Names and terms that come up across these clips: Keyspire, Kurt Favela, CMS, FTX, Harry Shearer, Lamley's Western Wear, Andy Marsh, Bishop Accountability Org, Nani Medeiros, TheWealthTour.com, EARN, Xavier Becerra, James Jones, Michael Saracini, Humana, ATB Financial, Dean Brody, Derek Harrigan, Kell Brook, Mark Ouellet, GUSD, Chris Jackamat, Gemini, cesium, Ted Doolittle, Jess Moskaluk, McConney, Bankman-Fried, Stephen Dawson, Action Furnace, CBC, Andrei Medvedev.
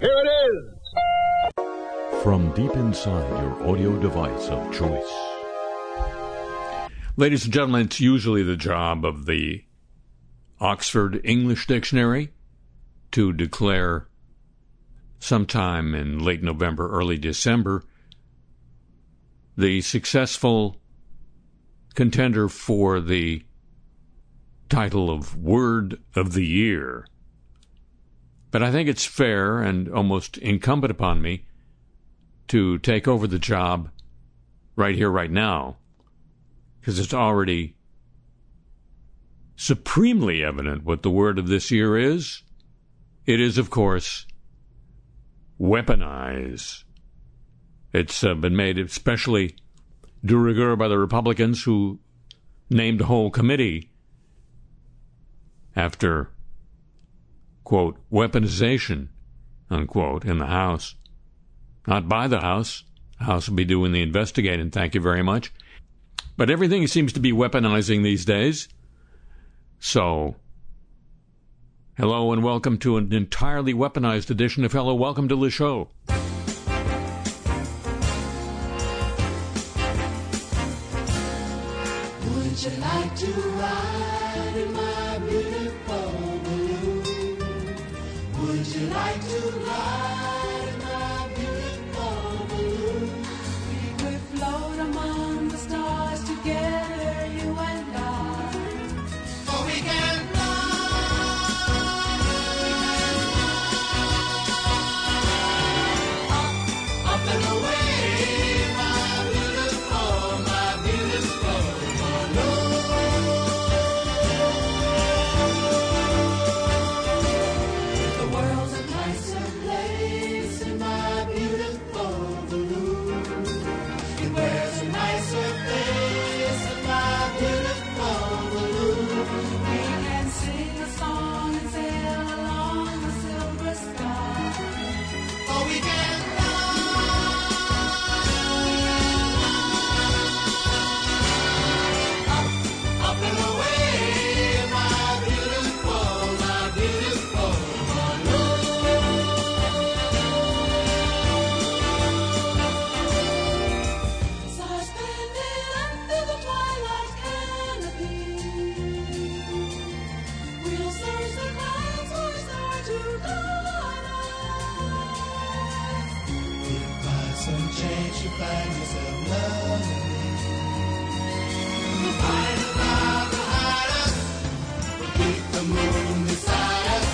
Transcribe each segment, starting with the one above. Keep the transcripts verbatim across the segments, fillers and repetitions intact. Here it is! From deep inside your audio device of choice. Ladies and gentlemen, it's usually the job of the Oxford English Dictionary to declare sometime in late November, early December, the successful contender for the title of Word of the Year. But I think it's fair and almost incumbent upon me to take over the job right here, right now, because it's already supremely evident what the word of this year is. It is, of course, weaponize. It's uh, been made especially de rigueur by the Republicans, who named a whole committee after, quote, weaponization, unquote, in the House. Not by the House. The House will be doing the investigating, thank you very much. But everything seems to be weaponizing these days. So, hello and welcome to an entirely weaponized edition of Hello, Welcome to Le Show. Wouldn't you like to ride in my beautiful balloon? Would you like to ride in my beautiful balloon? We could float among the stars together, you and I. For we can fly up, up and away, my beautiful, my beautiful balloon. The world's a nicer place in my beautiful balloon. It wears a nicer face in my beautiful balloon. We can sing a song and sail along the silver sky. For we can fly up, up and away, my beautiful, my beautiful balloon. Stars bending under the twilight canopy. We'll search the clouds for a star to guide us. If by some chance you find yourself lonely, we'll find a cloud to hide us. We'll keep the moon beside us.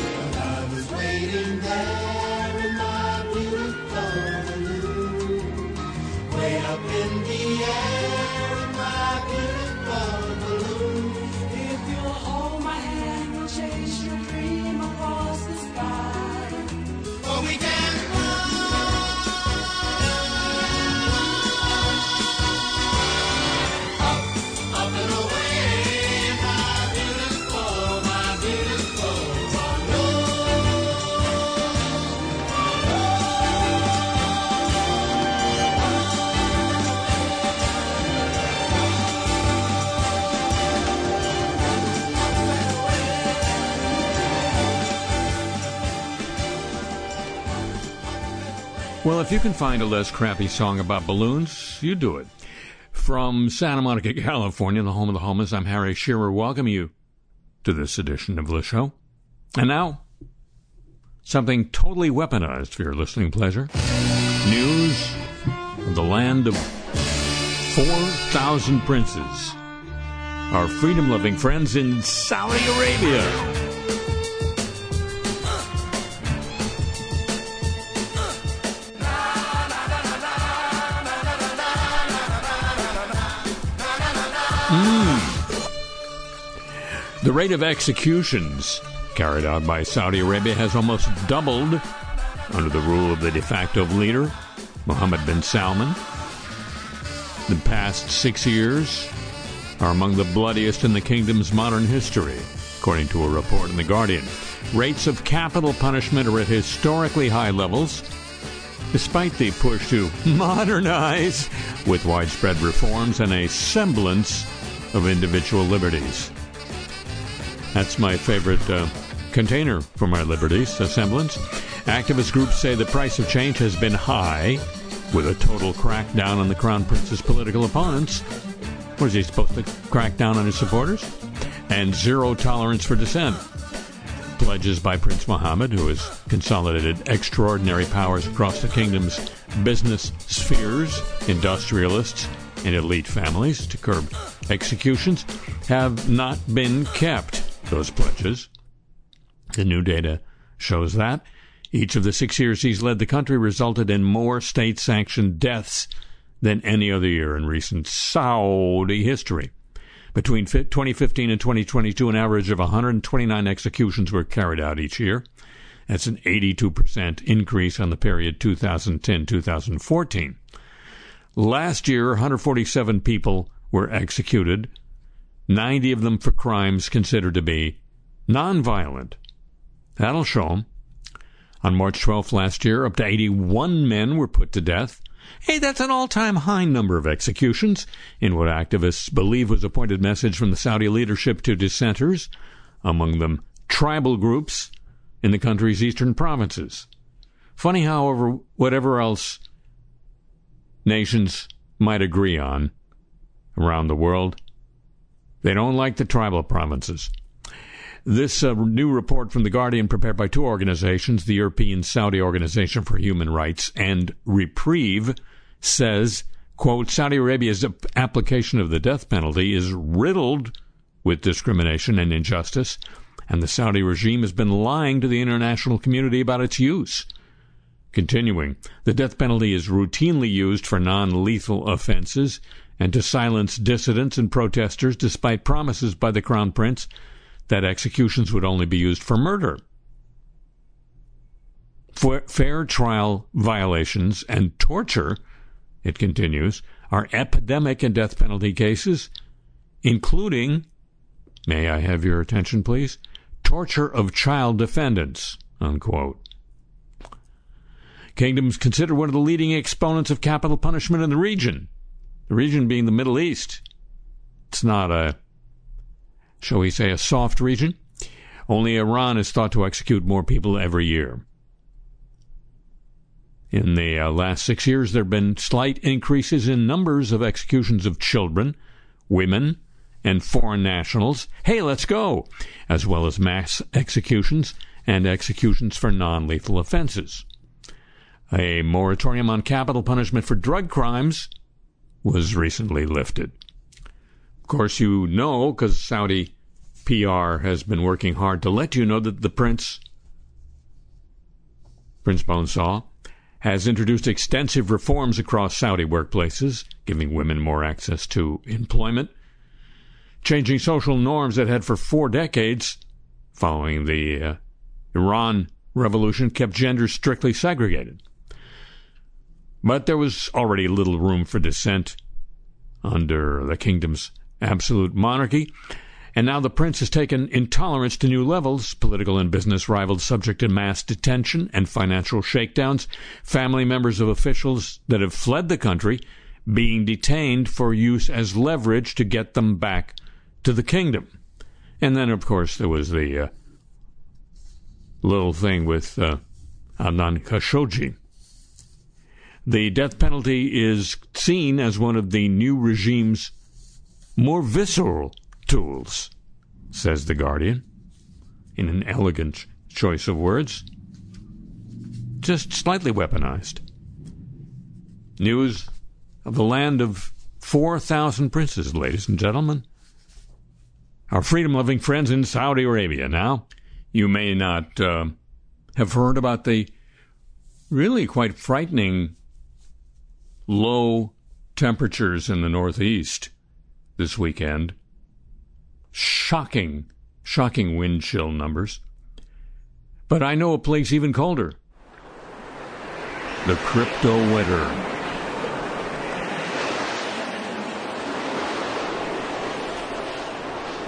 Your love is waiting there in my beautiful balloon. Way up in the air in my beautiful balloon. If you'll hold my hand, we'll chase your dream across the sky. For we can fly up, up and away, my beautiful, my beautiful Well, if you can find a less crappy song about balloons, you do it. From Santa Monica, California, the home of the homeless, I'm Harry Shearer. Welcome you to this edition of Le Show. And now, something totally weaponized for your listening pleasure. News of the land of four thousand princes. Our freedom-loving friends in Saudi Arabia. The rate of executions carried out by Saudi Arabia has almost doubled under the rule of the de facto leader, Mohammed bin Salman. The past six years are among the bloodiest in the kingdom's modern history, according to a report in The Guardian. Rates of capital punishment are at historically high levels, despite the push to modernize with widespread reforms and a semblance of individual liberties. That's my favorite uh, container for my liberties, a semblance. Activist groups say the price of change has been high, with a total crackdown on the Crown Prince's political opponents. Was he supposed to crack down on his supporters? And zero tolerance for dissent. Pledges by Prince Mohammed, who has consolidated extraordinary powers across the kingdom's business spheres, industrialists, and elite families to curb executions, have not been kept, those pledges. The new data shows that. Each of the six years he's led the country resulted in more state-sanctioned deaths than any other year in recent Saudi history. Between twenty fifteen and twenty twenty-two, an average of one hundred twenty-nine executions were carried out each year. That's an eighty-two percent increase on the period two thousand ten to two thousand fourteen. Last year, one hundred forty-seven people were executed, ninety of them for crimes considered to be nonviolent. That'll show them. On March twelfth last year, up to eighty-one men were put to death. Hey, that's an all-time high number of executions, in what activists believe was a pointed message from the Saudi leadership to dissenters, among them tribal groups in the country's eastern provinces. Funny, however, whatever else nations might agree on around the world, they don't like the tribal provinces. This uh, new report from The Guardian, prepared by two organizations, the European Saudi Organization for Human Rights and Reprieve, says, quote, Saudi Arabia's application of the death penalty is riddled with discrimination and injustice, and the Saudi regime has been lying to the international community about its use. Continuing, the death penalty is routinely used for non-lethal offenses and to silence dissidents and protesters, despite promises by the Crown Prince that executions would only be used for murder. For fair trial violations and torture, it continues, are epidemic in death penalty cases, including, may I have your attention please, torture of child defendants, unquote. Kingdom's considered one of the leading exponents of capital punishment in the region, the region being the Middle East. It's not a shall we say, a soft region? Only Iran is thought to execute more people every year. In the uh, last six years, there have been slight increases in numbers of executions of children, women, and foreign nationals. Hey, let's go! As well as mass executions and executions for non-lethal offenses. A moratorium on capital punishment for drug crimes was recently lifted. Of course, you know, because Saudi P R has been working hard to let you know that the prince, Prince Bonesaw, has introduced extensive reforms across Saudi workplaces, giving women more access to employment, changing social norms that had for four decades, following the uh, Iran revolution, kept genders strictly segregated. But there was already little room for dissent under the kingdom's absolute monarchy, and now the prince has taken intolerance to new levels. Political and business rivals subject to mass detention and financial shakedowns, family members of officials that have fled the country being detained for use as leverage to get them back to the kingdom. And then, of course, there was the uh, little thing with uh, Adnan Khashoggi. The death penalty is seen as one of the new regime's more visceral tools, says The Guardian, in an elegant choice of words, just slightly weaponized. News of the land of four thousand princes, ladies and gentlemen. Our freedom-loving friends in Saudi Arabia. Now, you may not uh, have heard about the really quite frightening low temperatures in the northeast this weekend. Shocking, shocking wind chill numbers. But I know a place even colder. The crypto winter.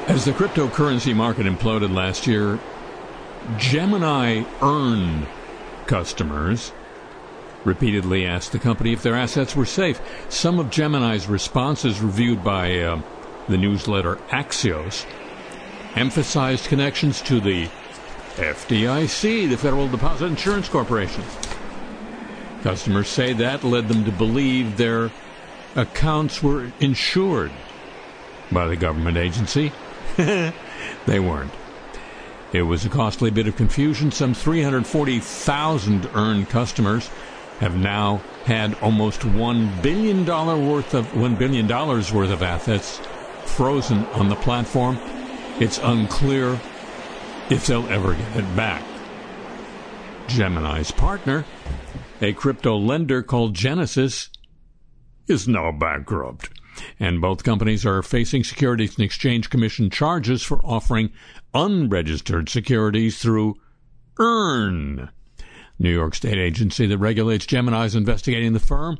As the cryptocurrency market imploded last year, Gemini earned customers repeatedly asked the company if their assets were safe. Some of Gemini's responses, reviewed by uh, the newsletter Axios, emphasized connections to the F D I C, the Federal Deposit Insurance Corporation. Customers say that led them to believe their accounts were insured by the government agency. They weren't. It was a costly bit of confusion. Some three hundred forty thousand earned customers have now had almost one billion dollars worth of one billion dollars worth of assets frozen on the platform. It's unclear if they'll ever get it back. Gemini's partner, a crypto lender called Genesis, is now bankrupt, and both companies are facing Securities and Exchange Commission charges for offering unregistered securities through EARN. New York State agency that regulates Gemini is investigating the firm.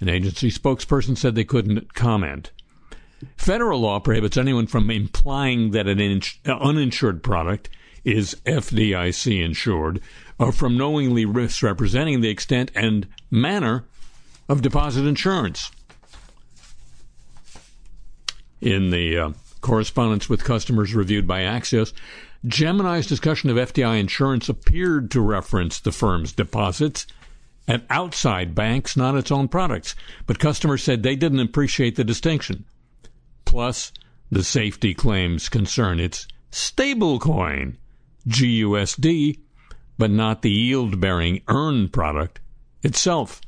An agency spokesperson said they couldn't comment. Federal law prohibits anyone from implying that an ins- uninsured product is F D I C insured, or from knowingly misrepresenting the extent and manner of deposit insurance. In the uh, correspondence with customers reviewed by Axios, Gemini's discussion of F D I insurance appeared to reference the firm's deposits at outside banks, not its own products. But customers said they didn't appreciate the distinction. Plus, the safety claims concern its stablecoin, G U S D, but not the yield-bearing EARN product itself.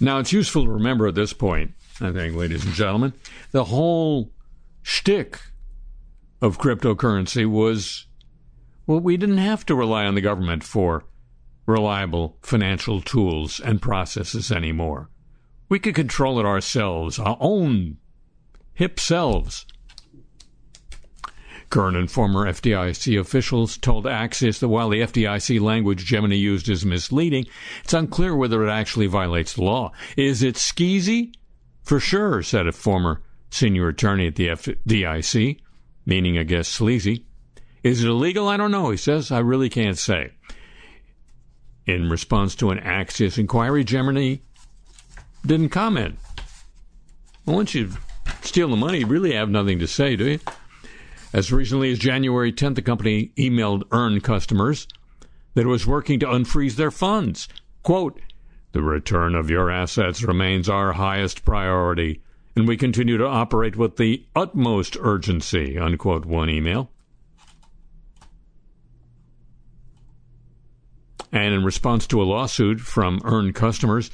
Now, it's useful to remember at this point, I think, ladies and gentlemen, the whole shtick of cryptocurrency was, well, we didn't have to rely on the government for reliable financial tools and processes anymore. We could control it ourselves, our own hip selves. Current and former F D I C officials told Axios that while the F D I C language Gemini used is misleading, it's unclear whether it actually violates the law. Is it skeezy? For sure, said a former senior attorney at the F D I C, meaning, I guess, sleazy. Is it illegal? I don't know, he says. I really can't say. In response to an Axios inquiry, Gemini didn't comment. Well, once you steal the money, you really have nothing to say, do you? As recently as January tenth, the company emailed EARN customers that it was working to unfreeze their funds. Quote, "The return of your assets remains our highest priority, and we continue to operate with the utmost urgency," unquote, one email. And in response to a lawsuit from EARN customers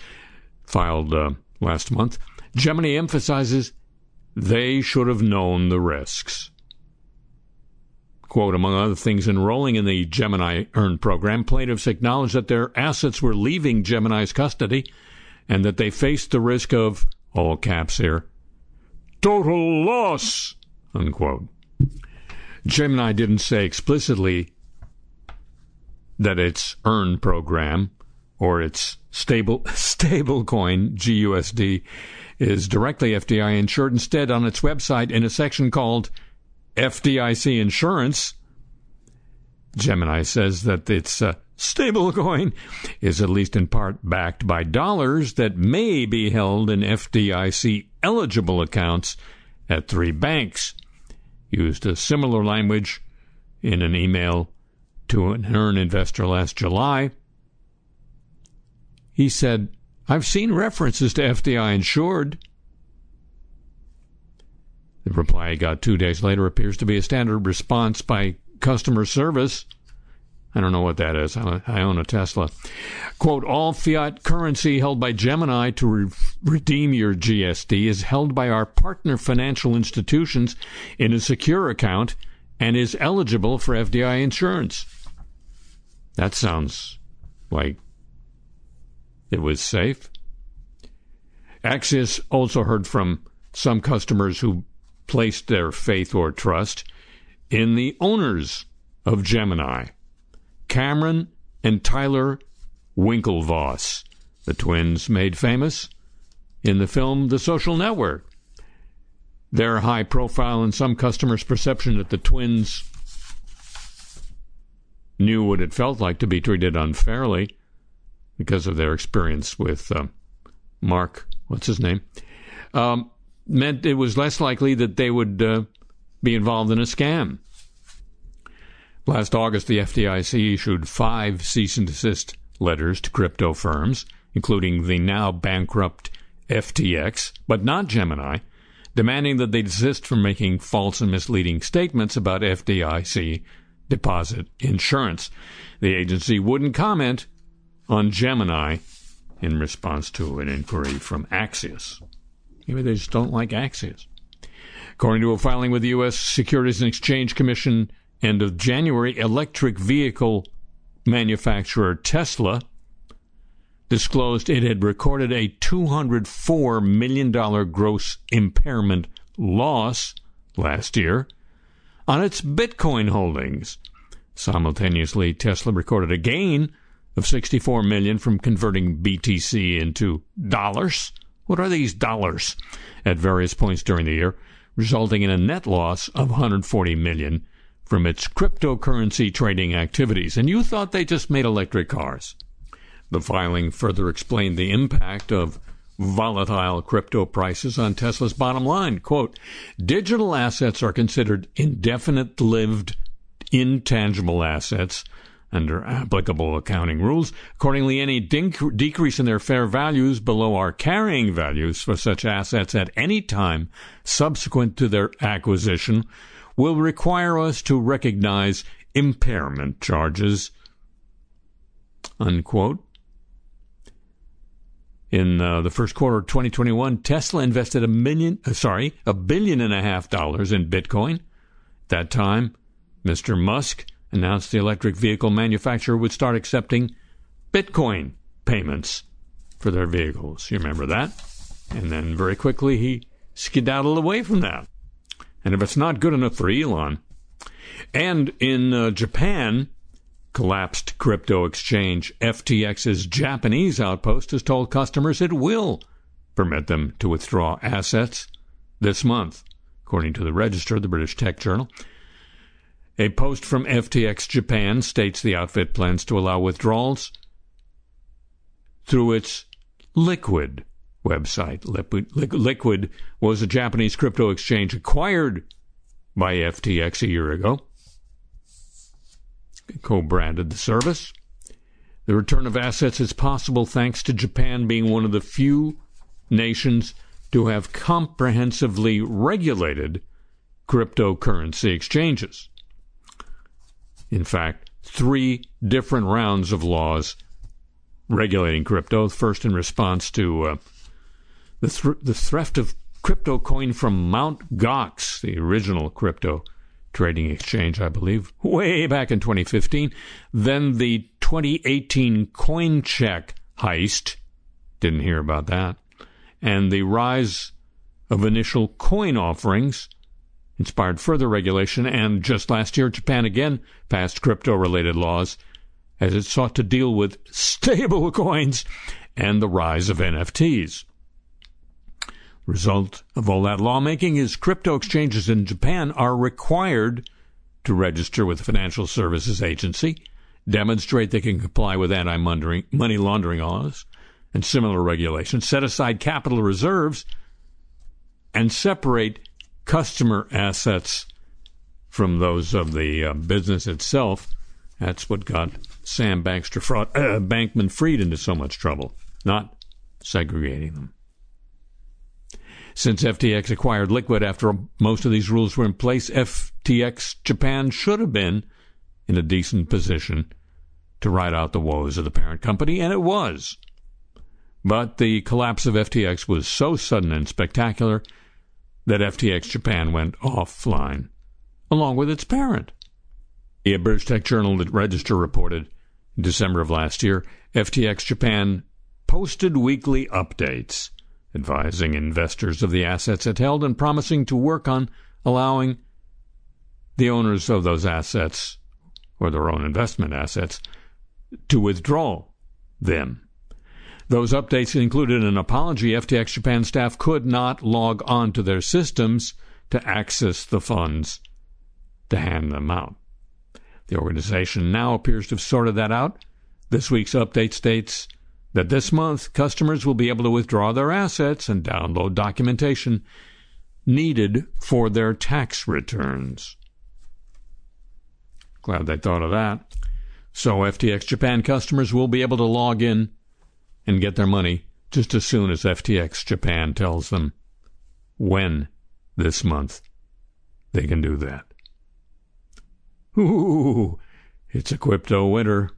filed uh, last month, Gemini emphasizes they should have known the risks. Quote, "Among other things, enrolling in the Gemini EARN program, plaintiffs acknowledged that their assets were leaving Gemini's custody and that they faced the risk of," all caps here, "total loss," unquote. Gemini didn't say explicitly that its EARN program or its stable stablecoin G U S D is directly F D I insured. Instead, on its website, in a section called F D I C Insurance, Gemini says that its uh, stablecoin is at least in part backed by dollars that may be held in F D I C-eligible accounts at three banks. Used a similar language in an email to an EARN investor last July. He said, "I've seen references to F D I insured." The reply he got two days later appears to be a standard response by customer service. I don't know what that is. I own a Tesla. Quote, "All fiat currency held by Gemini to re- redeem your G S D is held by our partner financial institutions in a secure account and is eligible for F D I insurance." That sounds like it was safe. Axios also heard from some customers who placed their faith or trust in the owners of Gemini, Cameron and Tyler Winklevoss, the twins made famous in the film The Social Network. Their high profile and some customers' perception that the twins knew what it felt like to be treated unfairly because of their experience with um, Mark, what's his name, um, meant it was less likely that they would uh, be involved in a scam. Last August, the F D I C issued five cease and desist letters to crypto firms, including the now bankrupt F T X, but not Gemini, demanding that they desist from making false and misleading statements about F D I C deposit insurance. The agency wouldn't comment on Gemini in response to an inquiry from Axios. Maybe they just don't like Axios. According to a filing with the U S Securities and Exchange Commission, end of January, electric vehicle manufacturer Tesla disclosed it had recorded a two hundred four million dollars gross impairment loss last year on its Bitcoin holdings. Simultaneously, Tesla recorded a gain of sixty-four million dollars from converting B T C into dollars. What are these dollars? At various points during the year, resulting in a net loss of one hundred forty million dollars from its cryptocurrency trading activities. And you thought they just made electric cars. The filing further explained the impact of volatile crypto prices on Tesla's bottom line. Quote, digital assets are considered indefinite-lived intangible assets under applicable accounting rules. Accordingly, any dec- decrease in their fair values below our carrying values for such assets at any time subsequent to their acquisition will require us to recognize impairment charges, unquote. In uh, the first quarter of twenty twenty-one, Tesla invested a million, uh, sorry, a billion and a half dollars in Bitcoin. At that time, Mister Musk announced the electric vehicle manufacturer would start accepting Bitcoin payments for their vehicles. You remember that? And then very quickly, he skedaddled away from that. And if it's not good enough for Elon. And in uh, Japan, collapsed crypto exchange F T X's Japanese outpost has told customers it will permit them to withdraw assets this month, according to the Register, the British tech journal. A post from F T X Japan states the outfit plans to allow withdrawals through its Liquid website. Liquid was a Japanese crypto exchange acquired by F T X a year ago. Co-branded the service. The return of assets is possible thanks to Japan being one of the few nations to have comprehensively regulated cryptocurrency exchanges. In fact, three different rounds of laws regulating crypto, first in response to uh, the, th- the theft of crypto coin from Mount. Gox, the original crypto trading exchange, I believe, way back in twenty fifteen. Then the twenty eighteen Coincheck heist. Didn't hear about that. And the rise of initial coin offerings inspired further regulation. And just last year, Japan again passed crypto-related laws as it sought to deal with stable coins and the rise of N F Ts. Result of all that lawmaking is crypto exchanges in Japan are required to register with the Financial Services Agency, demonstrate they can comply with anti-money laundering laws and similar regulations, set aside capital reserves, and separate customer assets from those of the uh, business itself. That's what got Sam Bankster fraud, uh, Bankman-Fried into so much trouble, not segregating them. Since F T X acquired Liquid after most of these rules were in place, F T X Japan should have been in a decent position to ride out the woes of the parent company, and it was. But the collapse of F T X was so sudden and spectacular that F T X Japan went offline, along with its parent. The British tech journal The Register reported in December of last year, F T X Japan posted weekly updates advising investors of the assets it held and promising to work on allowing the owners of those assets or their own investment assets to withdraw them. Those updates included an apology F T X Japan staff could not log on to their systems to access the funds to hand them out. The organization now appears to have sorted that out. This week's update states that this month, customers will be able to withdraw their assets and download documentation needed for their tax returns. Glad they thought of that. So F T X Japan customers will be able to log in and get their money just as soon as F T X Japan tells them when this month they can do that. Ooh, it's a crypto winter.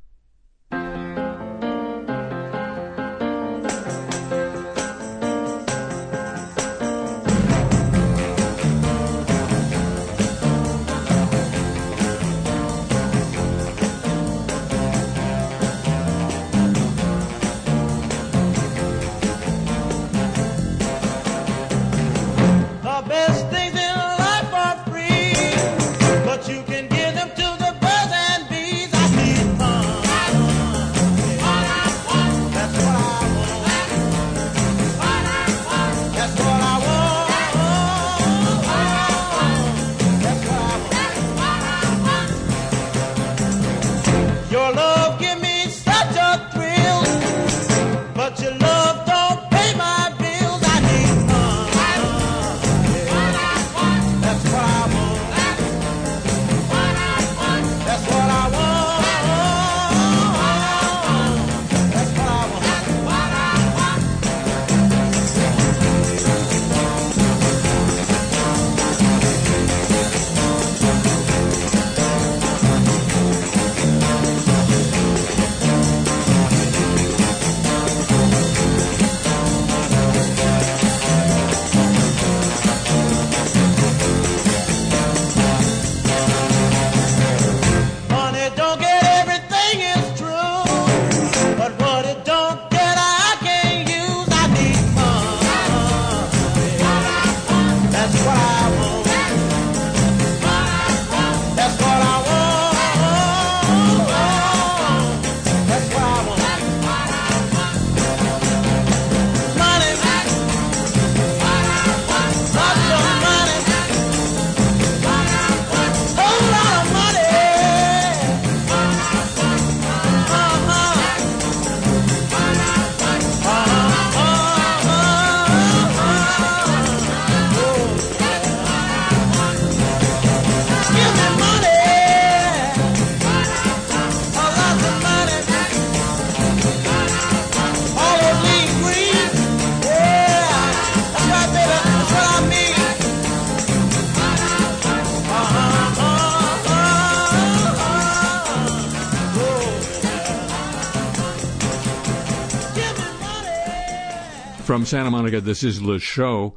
From Santa Monica, this is Le Show.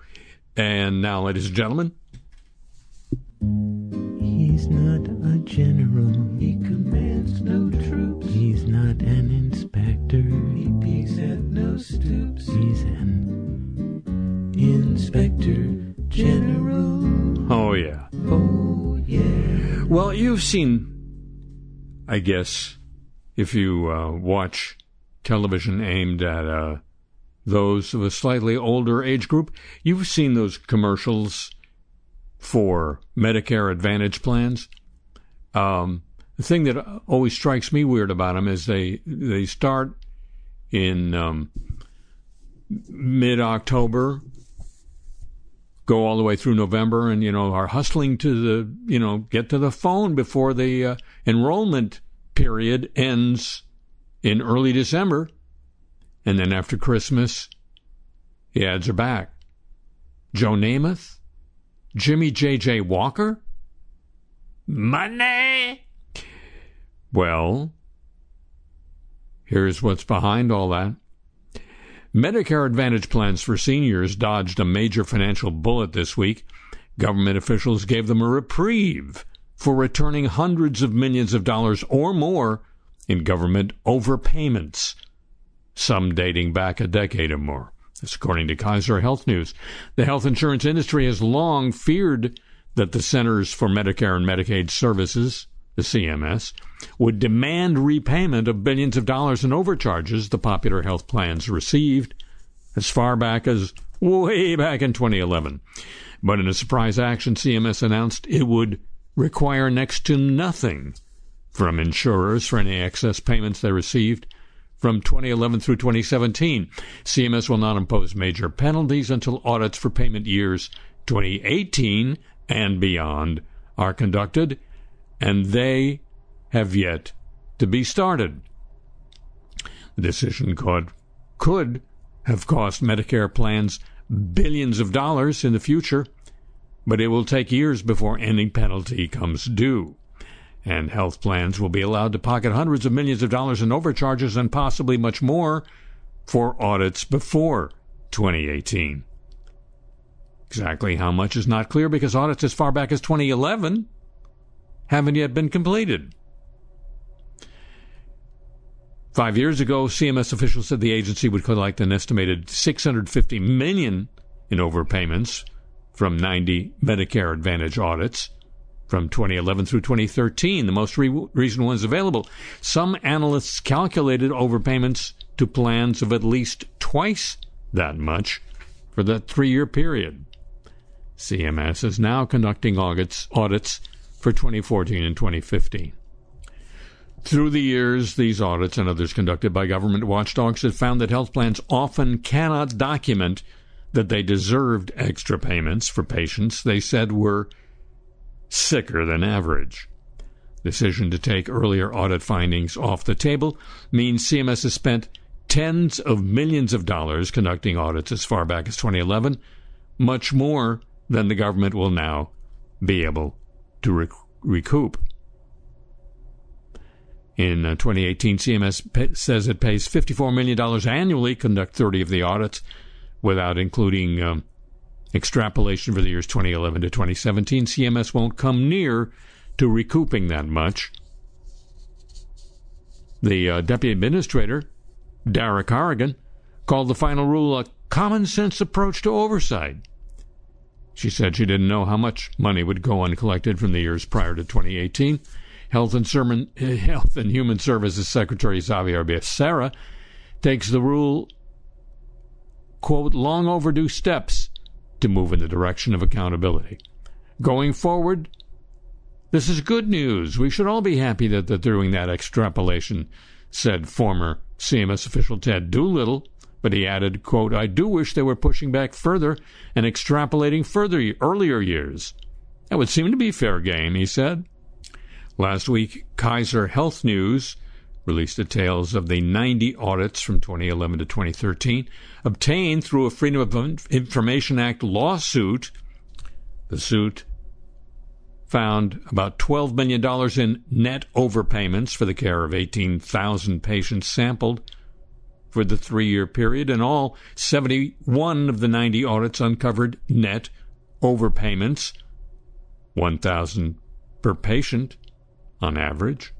And now, ladies and gentlemen. He's not a general. He commands no troops. He's not an inspector. He peeks at no stoops. He's an inspector general. Oh, yeah. Oh, yeah. Well, you've seen, I guess, if you uh, watch television aimed at... Uh, those of a slightly older age group, you've seen those commercials for Medicare Advantage plans. Um, the thing that always strikes me weird about them is they, they start in um, mid-October, go all the way through November, and, you know, are hustling to the, you know, get to the phone before the uh, enrollment period ends in early December. And then after Christmas, the ads are back. Joe Namath? Jimmy J J Walker? Money! Well, here's what's behind all that. Medicare Advantage plans for seniors dodged a major financial bullet this week. Government officials gave them a reprieve for returning hundreds of millions of dollars or more in government overpayments, some dating back a decade or more. That's according to Kaiser Health News. The health insurance industry has long feared that the Centers for Medicare and Medicaid Services, the C M S, would demand repayment of billions of dollars in overcharges the popular health plans received as far back as way back in twenty eleven. But in a surprise action, C M S announced it would require next to nothing from insurers for any excess payments they received from twenty eleven through twenty seventeen. C M S will not impose major penalties until audits for payment years twenty eighteen and beyond are conducted, and they have yet to be started. The decision could, could have cost Medicare plans billions of dollars in the future, but it will take years before any penalty comes due. And health plans will be allowed to pocket hundreds of millions of dollars in overcharges and possibly much more for audits before twenty eighteen. Exactly how much is not clear because audits as far back as twenty eleven haven't yet been completed. Five years ago, C M S officials said the agency would collect an estimated six hundred fifty million dollars in overpayments from ninety Medicare Advantage audits from twenty eleven through twenty thirteen, the most re- recent ones available. Some analysts calculated overpayments to plans of at least twice that much for the three-year period. C M S is now conducting audits, audits for twenty fourteen and twenty fifteen. Through the years, these audits and others conducted by government watchdogs have found that health plans often cannot document that they deserved extra payments for patients they said were sicker than average. Decision to take earlier audit findings off the table means C M S has spent tens of millions of dollars conducting audits as far back as twenty eleven, much more than the government will now be able to rec- recoup. In twenty eighteen, C M S p- says it pays fifty-four million dollars annually to conduct thirty of the audits, without including um, extrapolation for the years twenty eleven to twenty seventeen. C M S won't come near to recouping that much. The uh, Deputy Administrator, Derek Harrigan, called the final rule a common-sense approach to oversight. She said she didn't know how much money would go uncollected from the years prior to twenty eighteen. Health and, Sermon, uh, Health and Human Services Secretary Xavier Becerra takes the rule, quote, long overdue steps to move in the direction of accountability. Going forward, this is good news. We should all be happy that they're doing that extrapolation, said former C M S official Ted Doolittle, but he added, quote, I do wish they were pushing back further and extrapolating further earlier years. That would seem to be fair game, he said. Last week, Kaiser Health News released details of the ninety audits from twenty eleven to twenty thirteen obtained through a Freedom of Information Act lawsuit. The suit found about twelve million dollars in net overpayments for the care of eighteen thousand patients sampled for the three-year period. In all, seventy-one of the ninety audits uncovered net overpayments, one thousand per patient on average.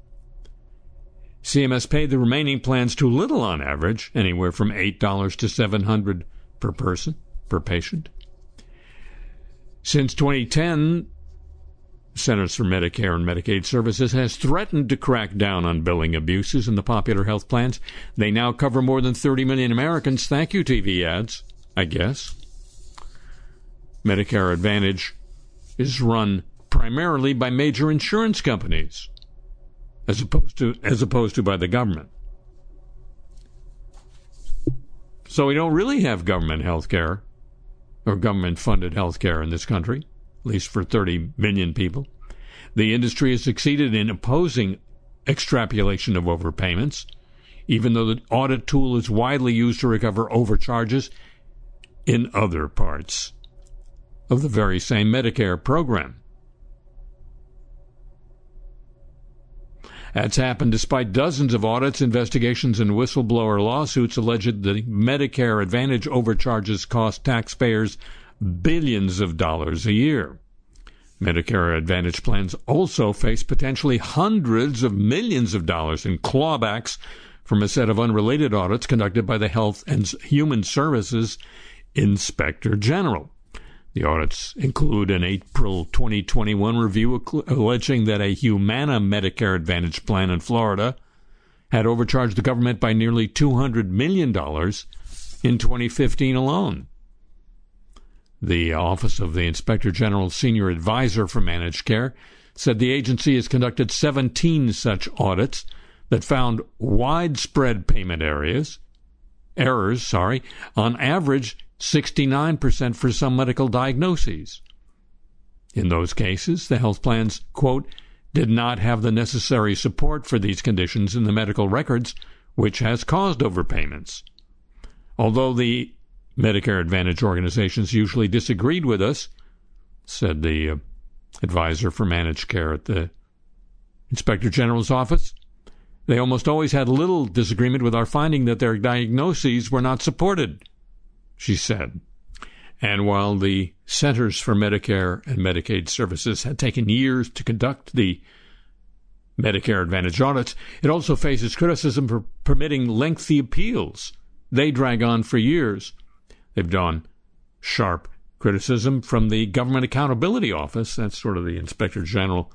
C M S paid the remaining plans too little on average, anywhere from eight dollars to seven hundred dollars per person, per patient. Since twenty ten, Centers for Medicare and Medicaid Services has threatened to crack down on billing abuses in the popular health plans. They now cover more than thirty million Americans. Thank you, T V ads, I guess. Medicare Advantage is run primarily by major insurance companies, as opposed to as opposed to by the government. So we don't really have government health care, or government-funded health care in this country, at least for thirty million people. The industry has succeeded in opposing extrapolation of overpayments, even though the audit tool is widely used to recover overcharges in other parts of the very same Medicare program. That's happened despite dozens of audits, investigations, and whistleblower lawsuits alleged that Medicare Advantage overcharges cost taxpayers billions of dollars a year. Medicare Advantage plans also face potentially hundreds of millions of dollars in clawbacks from a set of unrelated audits conducted by the Health and Human Services Inspector General. The audits include an April twenty twenty-one review alleging that a Humana Medicare Advantage plan in Florida had overcharged the government by nearly two hundred million dollars in twenty fifteen alone. The Office of the Inspector General's Senior Advisor for Managed Care said the agency has conducted seventeen such audits that found widespread payment areas, errors, sorry, on average sixty-nine percent for some medical diagnoses. In those cases, the health plans, quote, did not have the necessary support for these conditions in the medical records, which has caused overpayments. Although the Medicare Advantage organizations usually disagreed with us, said the uh, advisor for managed care at the Inspector General's office, they almost always had little disagreement with our finding that their diagnoses were not supported, she said. And while the Centers for Medicare and Medicaid Services had taken years to conduct the Medicare Advantage audits, it also faces criticism for permitting lengthy appeals. They drag on for years. They've drawn sharp criticism from the Government Accountability Office, that's sort of the Inspector General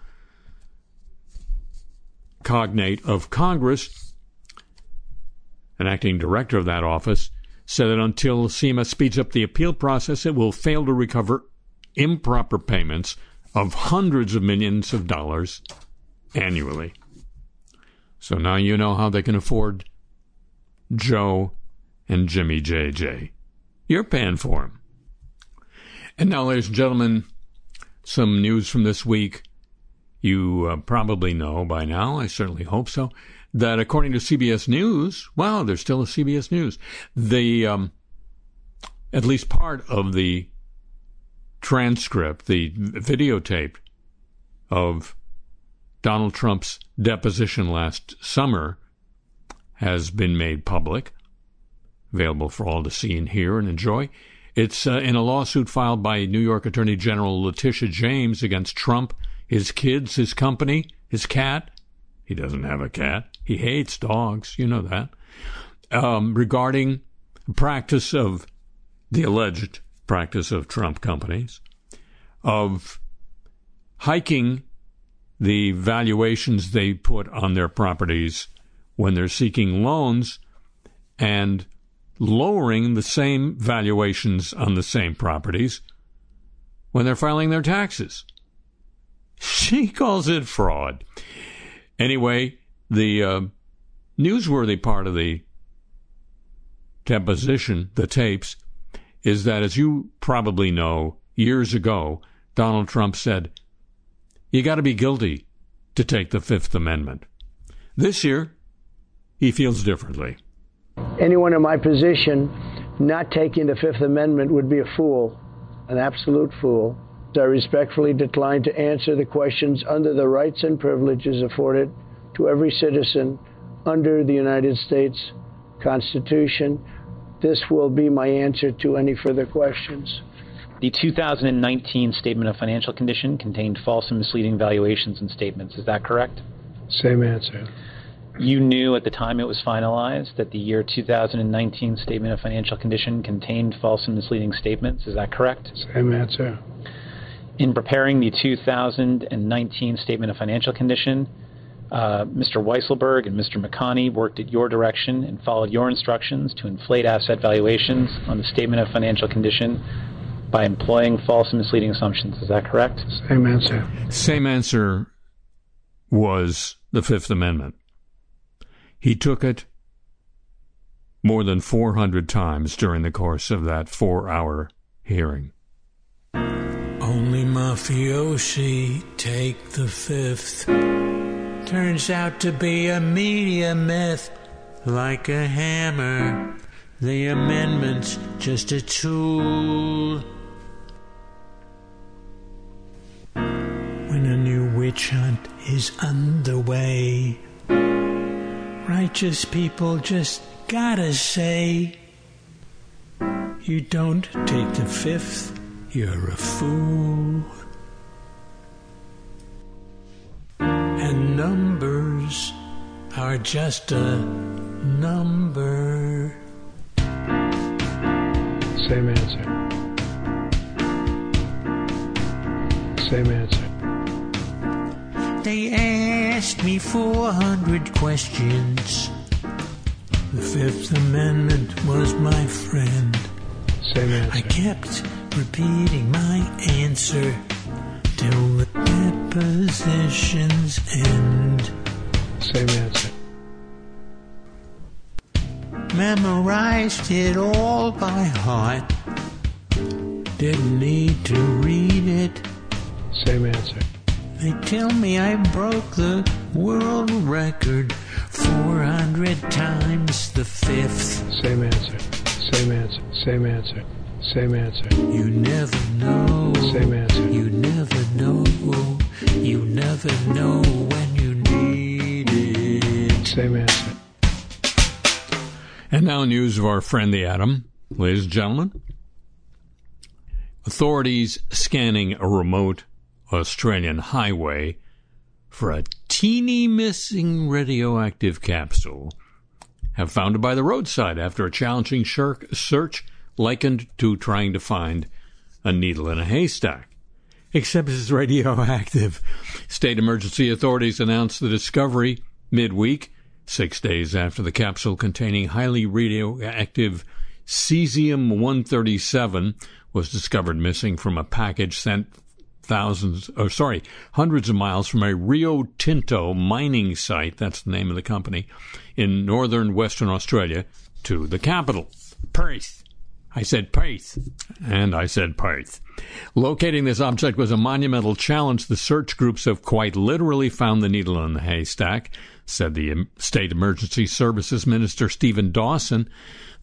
cognate of Congress. An acting director of that office said that until C M S speeds up the appeal process, it will fail to recover improper payments of hundreds of millions of dollars annually. So now you know how they can afford Joe and Jimmy J J. You're paying for them. And now, ladies and gentlemen, some news from this week. You uh, probably know by now, I certainly hope so, that according to C B S News, wow, there's still a C B S News, the, um, at least part of the transcript, the videotape of Donald Trump's deposition last summer has been made public, available for all to see and hear and enjoy. It's uh, in a lawsuit filed by New York Attorney General Letitia James against Trump, his kids, his company, his cat. He doesn't have a cat. He hates dogs. You know that. Um, regarding practice of, the alleged practice of Trump companies, of hiking the valuations they put on their properties when they're seeking loans and lowering the same valuations on the same properties when they're filing their taxes. She calls it fraud. Anyway, the uh, newsworthy part of the deposition, the tapes, is that, as you probably know, years ago, Donald Trump said, you got to be guilty to take the Fifth Amendment. This year, he feels differently. Anyone in my position not taking the Fifth Amendment would be a fool, an absolute fool. I respectfully decline to answer the questions under the rights and privileges afforded to every citizen under the United States Constitution. This will be my answer to any further questions. The two thousand nineteen Statement of Financial Condition contained false and misleading valuations and statements. Is that correct? Same answer. You knew at the time it was finalized that the year two thousand nineteen Statement of Financial Condition contained false and misleading statements. Is that correct? Same answer. In preparing the two thousand nineteen Statement of Financial Condition, uh, Mister Weisselberg and Mister McConney worked at your direction and followed your instructions to inflate asset valuations on the Statement of Financial Condition by employing false and misleading assumptions. Is that correct? Same answer. Same answer was the Fifth Amendment. He took it more than four hundred times during the course of that four-hour hearing. Only mafiosi take the fifth. Turns out to be a media myth. Like a hammer, the amendment's just a tool. When a new witch hunt is underway, righteous people just gotta say, you don't take the fifth, you're a fool. And numbers are just a number. Same answer. Same answer. They asked me four hundred questions. The Fifth Amendment was my friend. Same answer. I kept repeating my answer till the depositions end. Same answer. Memorized it all by heart. Didn't need to read it. Same answer. They tell me I broke the world record four hundred times the fifth. Same answer, same answer, same answer, same answer. You never know. Same answer. You never know. You never know when you need it. Same answer. And now news of our friend the atom. Ladies and gentlemen, authorities scanning a remote Australian highway for a teeny missing radioactive capsule have found it by the roadside after a challenging shirk search likened to trying to find a needle in a haystack. Except it's radioactive. State emergency authorities announced the discovery midweek, six days after the capsule containing highly radioactive cesium one thirty-seven was discovered missing from a package sent thousands, or sorry, hundreds of miles from a Rio Tinto mining site, that's the name of the company, in northern Western Australia to the capital, Perth. I said Perth, and I said Perth. Locating this object was a monumental challenge. The search groups have quite literally found the needle in the haystack, said the State Emergency Services Minister Stephen Dawson.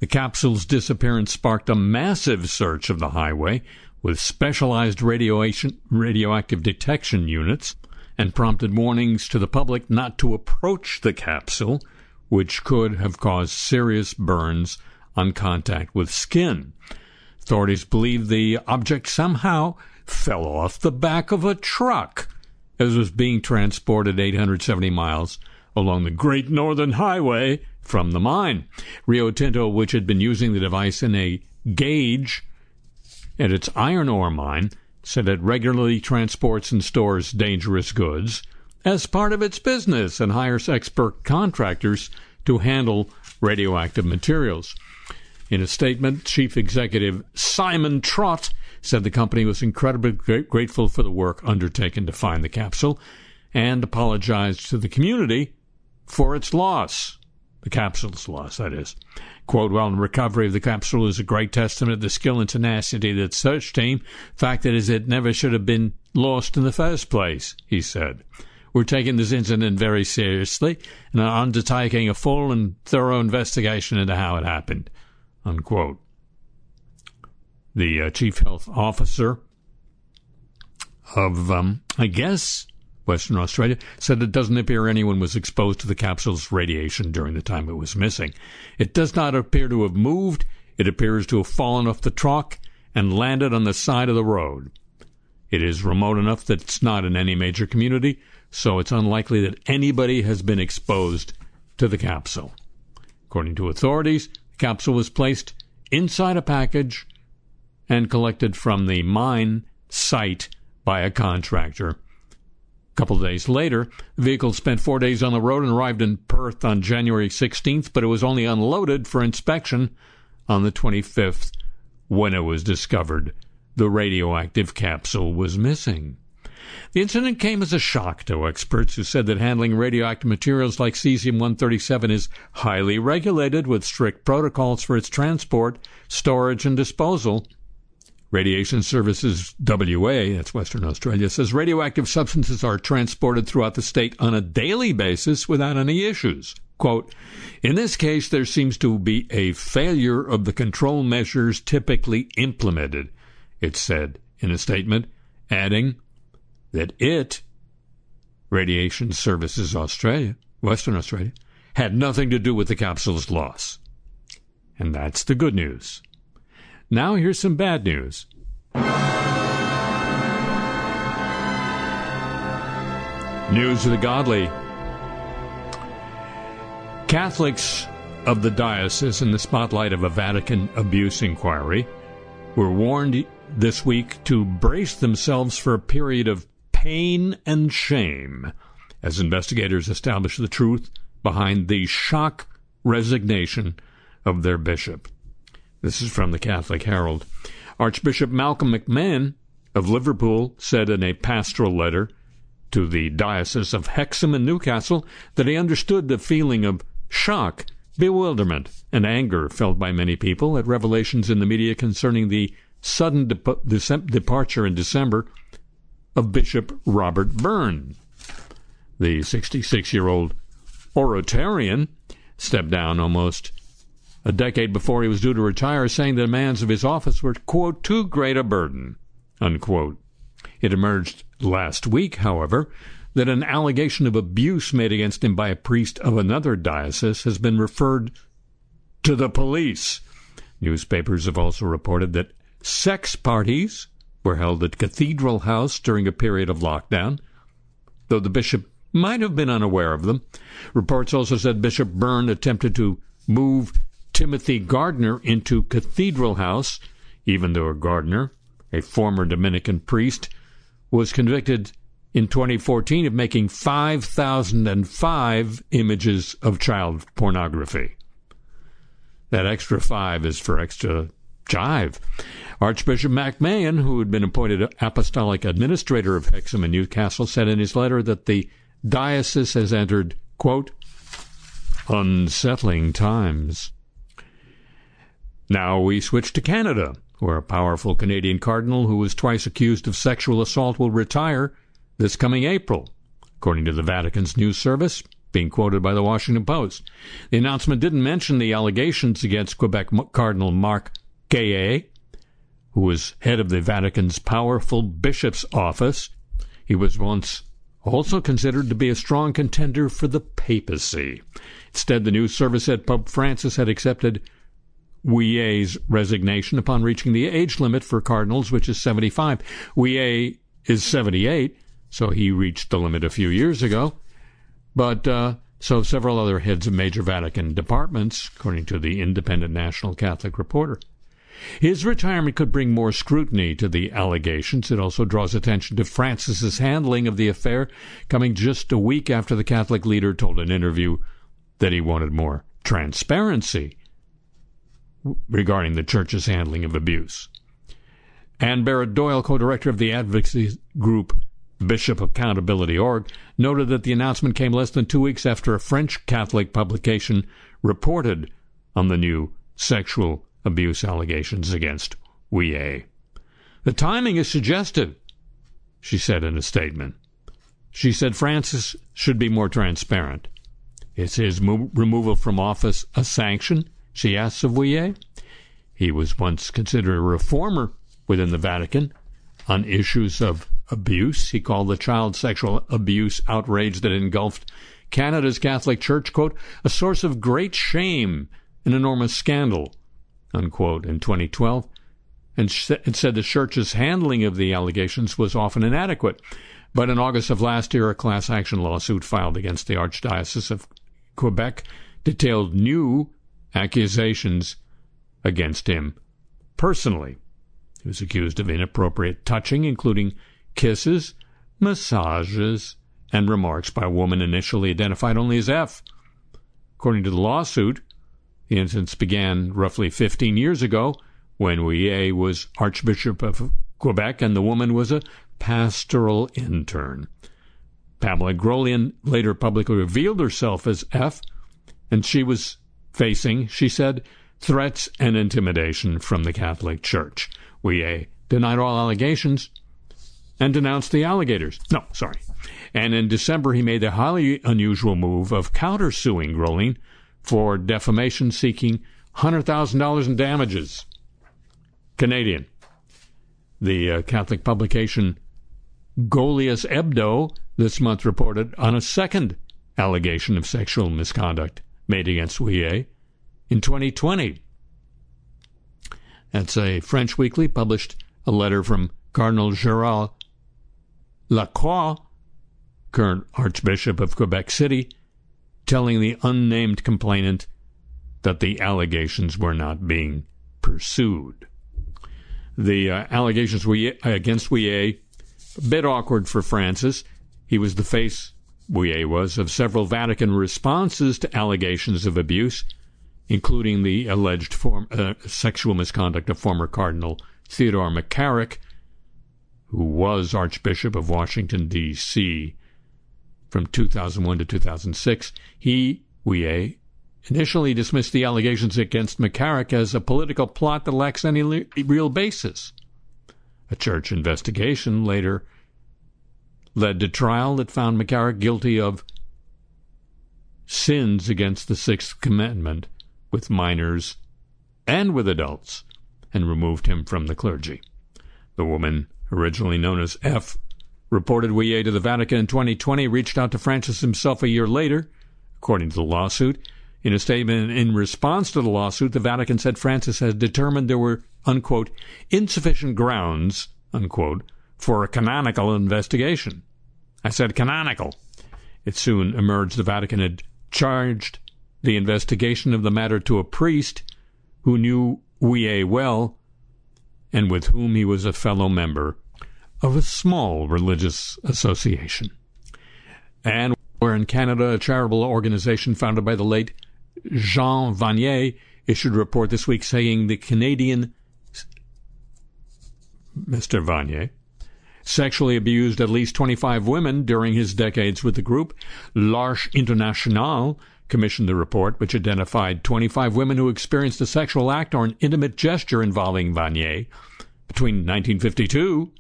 The capsule's disappearance sparked a massive search of the highway with specialized radiation, radioactive detection units and prompted warnings to the public not to approach the capsule, which could have caused serious burns on contact with skin. Authorities believe the object somehow fell off the back of a truck as it was being transported eight hundred seventy miles along the Great Northern Highway from the mine. Rio Tinto, which had been using the device in a gauge at its iron ore mine, said it regularly transports and stores dangerous goods as part of its business and hires expert contractors to handle radioactive materials. In a statement, Chief Executive Simon Trott said the company was incredibly gra- grateful for the work undertaken to find the capsule and apologized to the community for its loss. The capsule's loss, that is. Quote, "Well, the recovery of the capsule is a great testament to the skill and tenacity of the search team. Fact is, it never should have been lost in the first place," he said. "We're taking this incident very seriously and are undertaking a full and thorough investigation into how it happened." Unquote. The uh, chief health officer of, um, I guess, Western Australia, said it doesn't appear anyone was exposed to the capsule's radiation during the time it was missing. "It does not appear to have moved. It appears to have fallen off the truck and landed on the side of the road. It is remote enough that it's not in any major community, so it's unlikely that anybody has been exposed to the capsule." According to authorities, the capsule was placed inside a package and collected from the mine site by a contractor. A couple of days later, the vehicle spent four days on the road and arrived in Perth on January sixteenth, but it was only unloaded for inspection on the twenty-fifth when it was discovered the radioactive capsule was missing. The incident came as a shock to experts who said that handling radioactive materials like cesium one thirty-seven is highly regulated with strict protocols for its transport, storage, and disposal. Radiation Services W A, that's Western Australia, says radioactive substances are transported throughout the state on a daily basis without any issues. Quote, "In this case, there seems to be a failure of the control measures typically implemented," it said in a statement, adding that it, Radiation Services Australia, Western Australia, had nothing to do with the capsule's loss. And that's the good news. Now here's some bad news. News of the godly. Catholics of the diocese in the spotlight of a Vatican abuse inquiry were warned this week to brace themselves for a period of pain and shame as investigators establish the truth behind the shock resignation of their bishop. This is from the Catholic Herald. Archbishop Malcolm McMahon of Liverpool said in a pastoral letter to the Diocese of Hexham and Newcastle that he understood the feeling of shock, bewilderment, and anger felt by many people at revelations in the media concerning the sudden de- de- departure in December of Bishop Robert Byrne. The sixty-six-year-old Orotarian stepped down almost a decade before he was due to retire, saying the demands of his office were, quote, too great a burden, unquote. It emerged last week, however, that an allegation of abuse made against him by a priest of another diocese has been referred to the police. Newspapers have also reported that sex parties were held at Cathedral House during a period of lockdown, though the bishop might have been unaware of them. Reports also said Bishop Byrne attempted to move Timothy Gardner into Cathedral House, even though Gardner, a former Dominican priest, was convicted in twenty fourteen of making five thousand five images of child pornography. That extra five is for extra jive. Archbishop McMahon, who had been appointed apostolic administrator of Hexham and Newcastle, said in his letter that the diocese has entered, quote, unsettling times. Now we switch to Canada, where a powerful Canadian cardinal who was twice accused of sexual assault will retire this coming April, according to the Vatican's news service, being quoted by the Washington Post. The announcement didn't mention the allegations against Quebec Cardinal Mark Ouellet, who was head of the Vatican's powerful bishop's office. He was once also considered to be a strong contender for the papacy. Instead, the news service said Pope Francis had accepted Ouellet's resignation upon reaching the age limit for cardinals, which is seventy-five. Ouellet is seventy-eight. So he reached the limit a few years ago. But uh, so several other heads of major Vatican departments, according to the Independent National Catholic Reporter. His retirement could bring more scrutiny to the allegations. It also draws attention to Francis's handling of the affair, coming just a week after the Catholic leader told an interview that he wanted more transparency regarding the Church's handling of abuse. Anne Barrett-Doyle, co-director of the advocacy group Bishop Accountability Org, noted that the announcement came less than two weeks after a French Catholic publication reported on the new sexual abuse allegations against Ouellet. The timing is suggestive, she said in a statement. She said Francis should be more transparent. Is his mo- removal from office a sanction, she asks of Ouellet? He was once considered a reformer within the Vatican on issues of abuse. He called the child sexual abuse outrage that engulfed Canada's Catholic Church, quote, a source of great shame, an enormous scandal, unquote, in twenty twelve, and said the Church's handling of the allegations was often inadequate. But in August of last year, a class action lawsuit filed against the Archdiocese of Quebec detailed new accusations against him personally. He was accused of inappropriate touching, including kisses, massages, and remarks by a woman initially identified only as F. According to the lawsuit, the incidents began roughly fifteen years ago when Ouellet was Archbishop of Quebec and the woman was a pastoral intern. Pamela Groulx later publicly revealed herself as F, and she was facing, she said, threats and intimidation from the Catholic Church. Ouellet denied all allegations and denounced the alligators. No, sorry. And in December, he made the highly unusual move of countersuing Groulx for defamation, seeking one hundred thousand dollars in damages. Canadian. The uh, Catholic publication Golias Hebdo this month reported on a second allegation of sexual misconduct made against Ouellet in twenty twenty. That's a French weekly published a letter from Cardinal Gérald Lacroix, current Archbishop of Quebec City, telling the unnamed complainant that the allegations were not being pursued. The uh, allegations we, against Ouellet, a bit awkward for Francis. He was the face, Ouellet was, of several Vatican responses to allegations of abuse, including the alleged form, uh, sexual misconduct of former Cardinal Theodore McCarrick, who was Archbishop of Washington, D C from two thousand one to two thousand six. He, Ouellet, initially dismissed the allegations against McCarrick as a political plot that lacks any le- real basis. A church investigation later led to trial that found McCarrick guilty of sins against the Sixth Commandment with minors and with adults, and removed him from the clergy. The woman, originally known as F, reported W A to the Vatican in twenty twenty, reached out to Francis himself a year later, according to the lawsuit. In a statement in response to the lawsuit, the Vatican said Francis had determined there were, unquote, insufficient grounds, unquote, for a canonical investigation. I said canonical. It soon emerged the Vatican had charged the investigation of the matter to a priest who knew W A well and with whom he was a fellow member of a small religious association. And where in Canada, a charitable organization founded by the late Jean Vanier issued a report this week saying the Canadian Mister Vanier sexually abused at least twenty-five women during his decades with the group. L'Arche Internationale commissioned the report, which identified twenty-five women who experienced a sexual act or an intimate gesture involving Vanier between nineteen fifty-two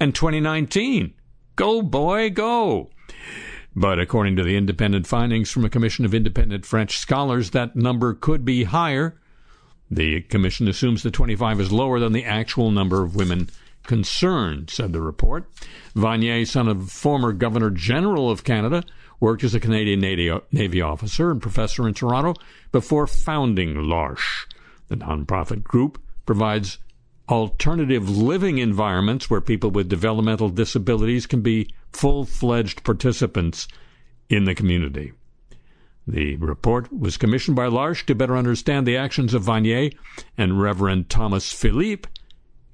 and twenty nineteen. Go, boy, go! But according to the independent findings from a commission of independent French scholars, that number could be higher. The commission assumes that twenty-five is lower than the actual number of women concerned, said the report. Vanier, son of former Governor General of Canada, worked as a Canadian Navy officer and professor in Toronto before founding L'Arche. The nonprofit group provides alternative living environments where people with developmental disabilities can be full-fledged participants in the community. The report was commissioned by L'Arche to better understand the actions of Vanier and Reverend Thomas Philippe,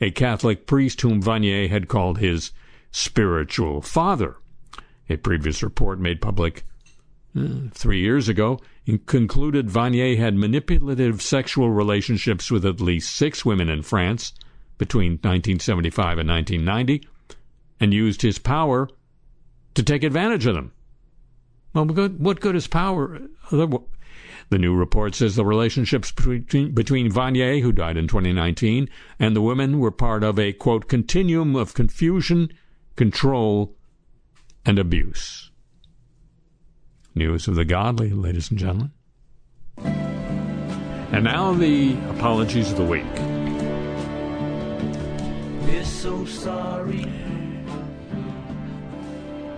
a Catholic priest whom Vanier had called his spiritual father. A previous report made public uh, three years ago concluded Vanier had manipulative sexual relationships with at least six women in France between nineteen seventy-five and nineteen ninety and used his power to take advantage of them. Well, what good is power? The new report says the relationships between, between Vanier, who died in twenty nineteen, and the women were part of a, quote, continuum of confusion, control, and abuse. News of the godly, ladies and gentlemen. And now the apologies of the week. We're so sorry.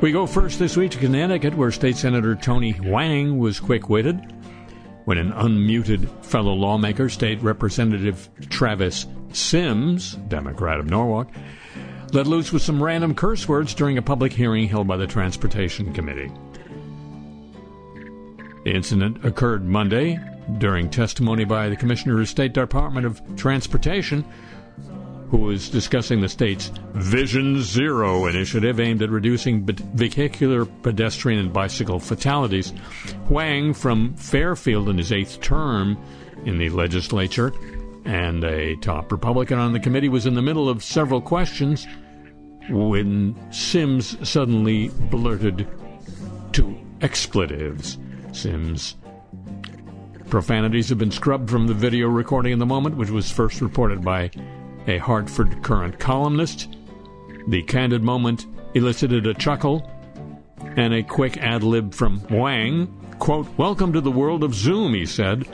We go first this week to Connecticut, where State Senator Tony Wang was quick-witted when an unmuted fellow lawmaker, State Representative Travis Sims, Democrat of Norwalk, let loose with some random curse words during a public hearing held by the Transportation Committee. The incident occurred Monday during testimony by the Commissioner of State Department of Transportation, who was discussing the state's Vision Zero initiative aimed at reducing vehicular, pedestrian, and bicycle fatalities. Wang, from Fairfield in his eighth term in the legislature and a top Republican on the committee, was in the middle of several questions when Sims suddenly blurted two expletives. Sims' profanities have been scrubbed from the video recording of the moment, which was first reported by a Hartford Current columnist. The candid moment elicited a chuckle and a quick ad-lib from Wang. Quote, "Welcome to the world of Zoom," he said.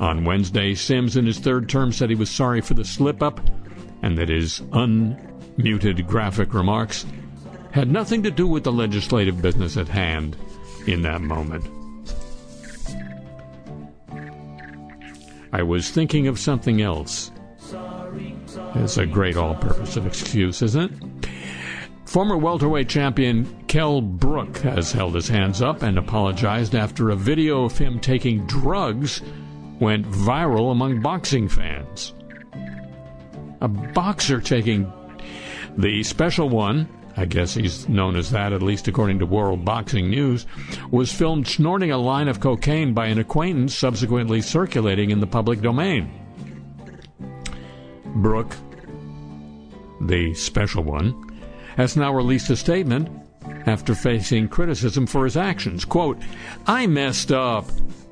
On Wednesday, Sims, in his third term, said he was sorry for the slip-up and that his unmuted graphic remarks had nothing to do with the legislative business at hand in that moment. I was thinking of something else. It's a great all-purpose excuse, isn't it? Former welterweight champion Kell Brook has held his hands up and apologized after a video of him taking drugs went viral among boxing fans. A boxer taking the special one, I guess he's known as that, at least according to World Boxing News, was filmed snorting a line of cocaine by an acquaintance, subsequently circulating in the public domain. Brook, the special one, has now released a statement after facing criticism for his actions. Quote, "I messed up.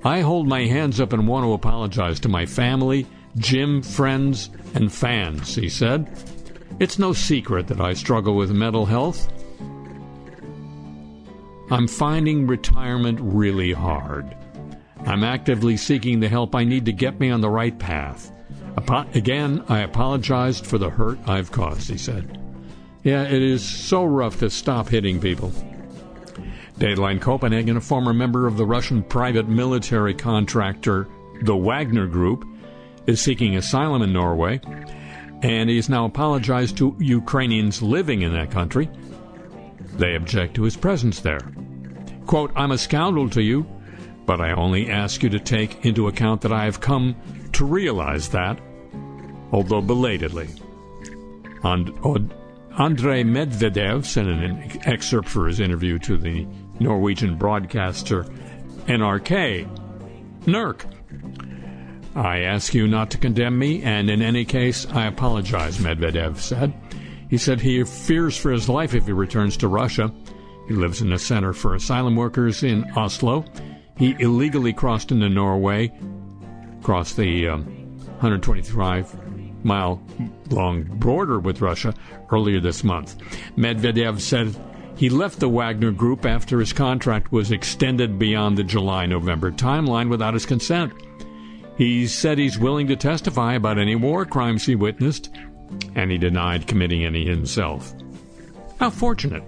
I hold my hands up and want to apologize to my family, gym, friends, and fans," he said. "It's no secret that I struggle with mental health. I'm finding retirement really hard. I'm actively seeking the help I need to get me on the right path. Again, I apologized for the hurt I've caused, he said. Yeah, it is so rough to stop hitting people. Dateline Copenhagen, a former member of the Russian private military contractor, the Wagner Group, is seeking asylum in Norway, and he's now apologized to Ukrainians living in that country. They object to his presence there. Quote, I'm a scoundrel to you, but I only ask you to take into account that I have come to realize that, although belatedly. And, and, Andrei Medvedev sent an excerpt for his interview to the Norwegian broadcaster N R K. N R K. I ask you not to condemn me, and in any case, I apologize, Medvedev said. He said he fears for his life if he returns to Russia. He lives in a center for asylum workers in Oslo. He illegally crossed into Norway, crossed the um, one hundred twenty-five mile long border with Russia earlier this month. Medvedev said he left the Wagner Group after his contract was extended beyond the July November timeline without his consent. He said he's willing to testify about any war crimes he witnessed, and he denied committing any himself. How fortunate.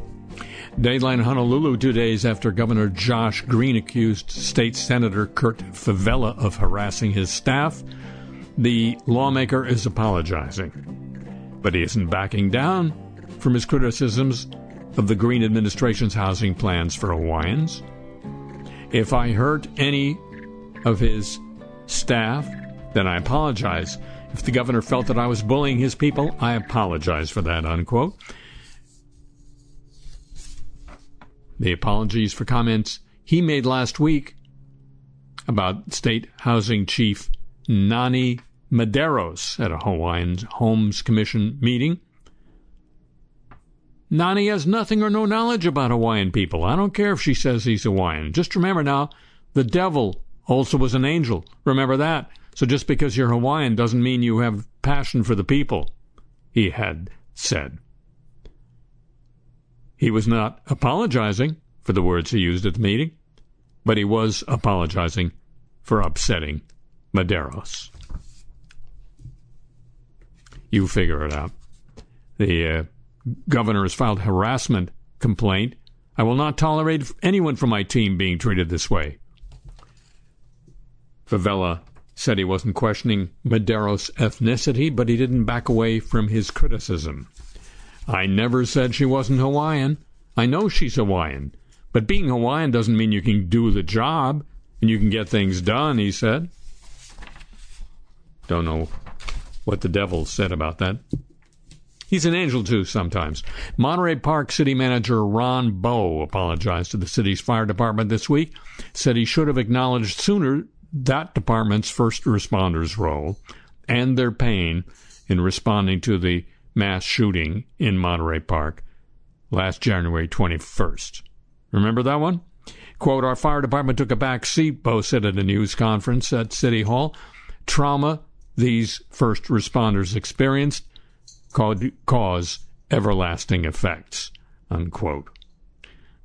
Dateline Honolulu, two days after Governor Josh Green accused State Senator Kurt Favela of harassing his staff, the lawmaker is apologizing, but he isn't backing down from his criticisms of the Green administration's housing plans for Hawaiians. If I hurt any of his staff, then I apologize. If the governor felt that I was bullying his people, I apologize for that, unquote. The apologies for comments he made last week about state housing chief Nani Medeiros at a Hawaiian Homes Commission meeting. Nani has nothing or no knowledge about Hawaiian people. I don't care if she says he's Hawaiian. Just remember now, the devil also was an angel. Remember that. So just because you're Hawaiian doesn't mean you have passion for the people, he had said. He was not apologizing for the words he used at the meeting, but he was apologizing for upsetting Medeiros. You figure it out. The uh, governor has filed a harassment complaint. I will not tolerate anyone from my team being treated this way. Favela said he wasn't questioning Medeiros' ethnicity, but he didn't back away from his criticism. I never said she wasn't Hawaiian. I know she's Hawaiian, but being Hawaiian doesn't mean you can do the job and you can get things done, he said. Don't know what the devil said about that. He's an angel, too, sometimes. Monterey Park City Manager Ron Bowe apologized to the city's fire department this week, said he should have acknowledged sooner that department's first responders' role and their pain in responding to the mass shooting in Monterey Park last January twenty-first. Remember that one? Quote, our fire department took a back seat, Bowe said at a news conference at City Hall. Trauma these first responders experienced could cause everlasting effects, unquote.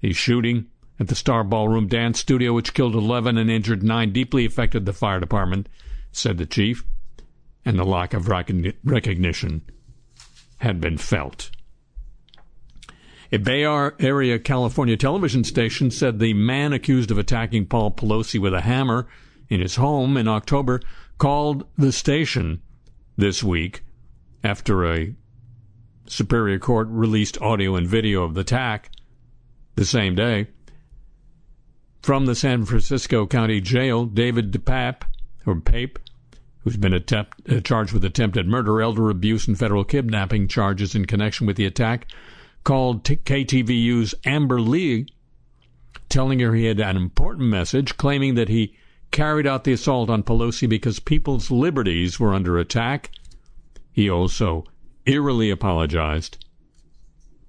The shooting at the Star Ballroom dance studio, which killed eleven and injured nine, deeply affected the fire department, said the chief, and the lack of recogn- recognition had been felt. A Bay Area, California television station said the man accused of attacking Paul Pelosi with a hammer in his home in October called the station this week after a Superior Court released audio and video of the attack the same day. From the San Francisco County Jail, David DePape, or Pape, who's been attempt, uh, charged with attempted murder, elder abuse, and federal kidnapping charges in connection with the attack, called K T V U's Amber Lee, telling her he had an important message, claiming that he carried out the assault on Pelosi because people's liberties were under attack. He also eerily apologized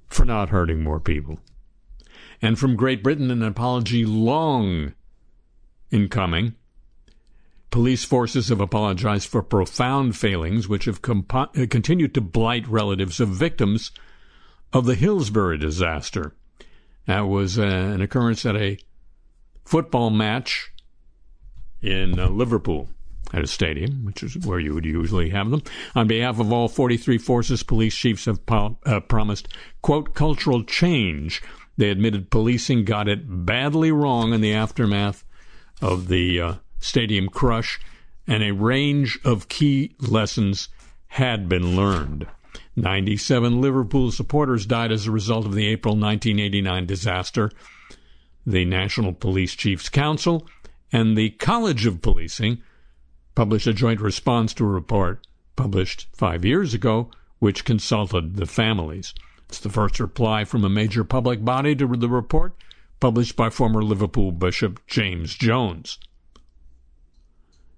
for not hurting more people. And from Great Britain, an apology long in coming. Police forces have apologized for profound failings which have comp- continued to blight relatives of victims of the Hillsborough disaster. That was uh, an occurrence at a football match in uh, Liverpool at a stadium, which is where you would usually have them. On behalf of all forty-three forces, police chiefs have po- uh, promised, quote, cultural change. They admitted policing got it badly wrong in the aftermath of the uh, stadium crush, and a range of key lessons had been learned. ninety-seven Liverpool supporters died as a result of the April nineteen eighty-nine disaster. The National Police Chiefs Council and the College of Policing published a joint response to a report published five years ago, which consulted the families. It's the first reply from a major public body to the report published by former Liverpool Bishop James Jones.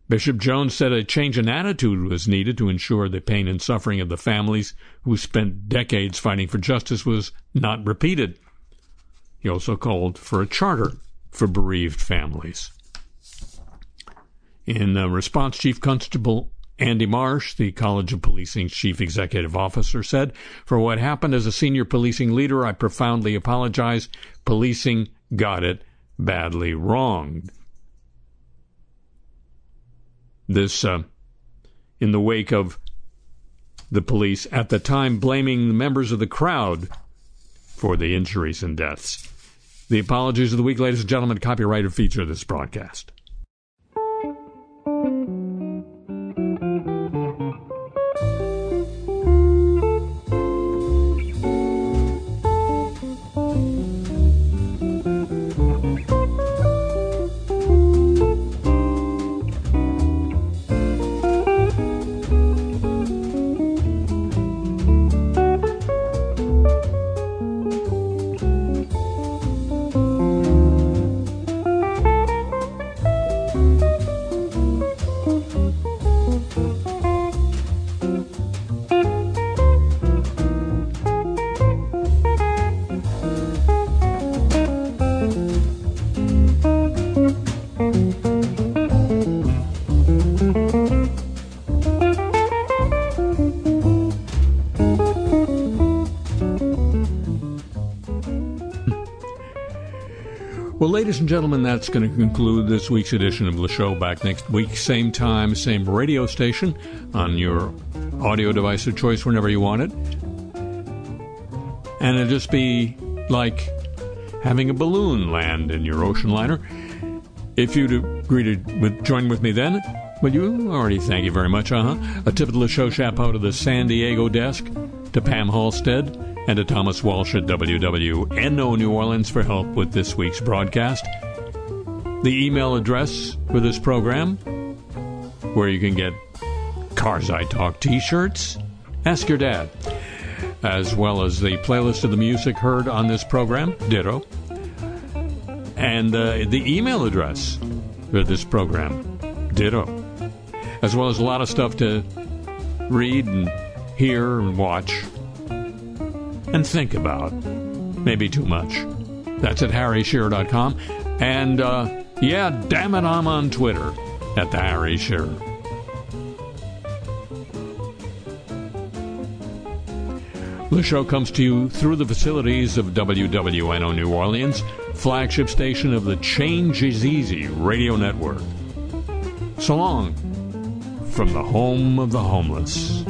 Bishop Jones said a change in attitude was needed to ensure the pain and suffering of the families who spent decades fighting for justice was not repeated. He also called for a charter for bereaved families. In response, Chief Constable Andy Marsh, the College of Policing's Chief Executive Officer, said, "For what happened as a senior policing leader, I profoundly apologize. Policing got it badly wrong." This, uh, in the wake of the police at the time blaming the members of the crowd for the injuries and deaths. The apologies of the week, ladies and gentlemen, copyrighted feature of this broadcast. Ladies and gentlemen, that's going to conclude this week's edition of Le Show. Back next week, same time, same radio station, on your audio device of choice whenever you want it. And it'll just be like having a balloon land in your ocean liner. If you'd agree to with, join with me then, well, you already thank you very much, uh-huh. A tip of the Le Show chapeau to the San Diego desk, to Pam Halstead, and to Thomas Walsh at W W N O New Orleans for help with this week's broadcast. The email address for this program, where you can get Cars I Talk t-shirts, ask your dad, as well as the playlist of the music heard on this program, ditto. And uh, the email address for this program, ditto. As well as a lot of stuff to read and hear and watch and think about. Maybe too much. That's at harry shearer dot com. And, uh, yeah, damn it, I'm on Twitter at the Harry Shearer. The show comes to you through the facilities of W W N O New Orleans, flagship station of the Change is Easy radio network. So long from the home of the homeless.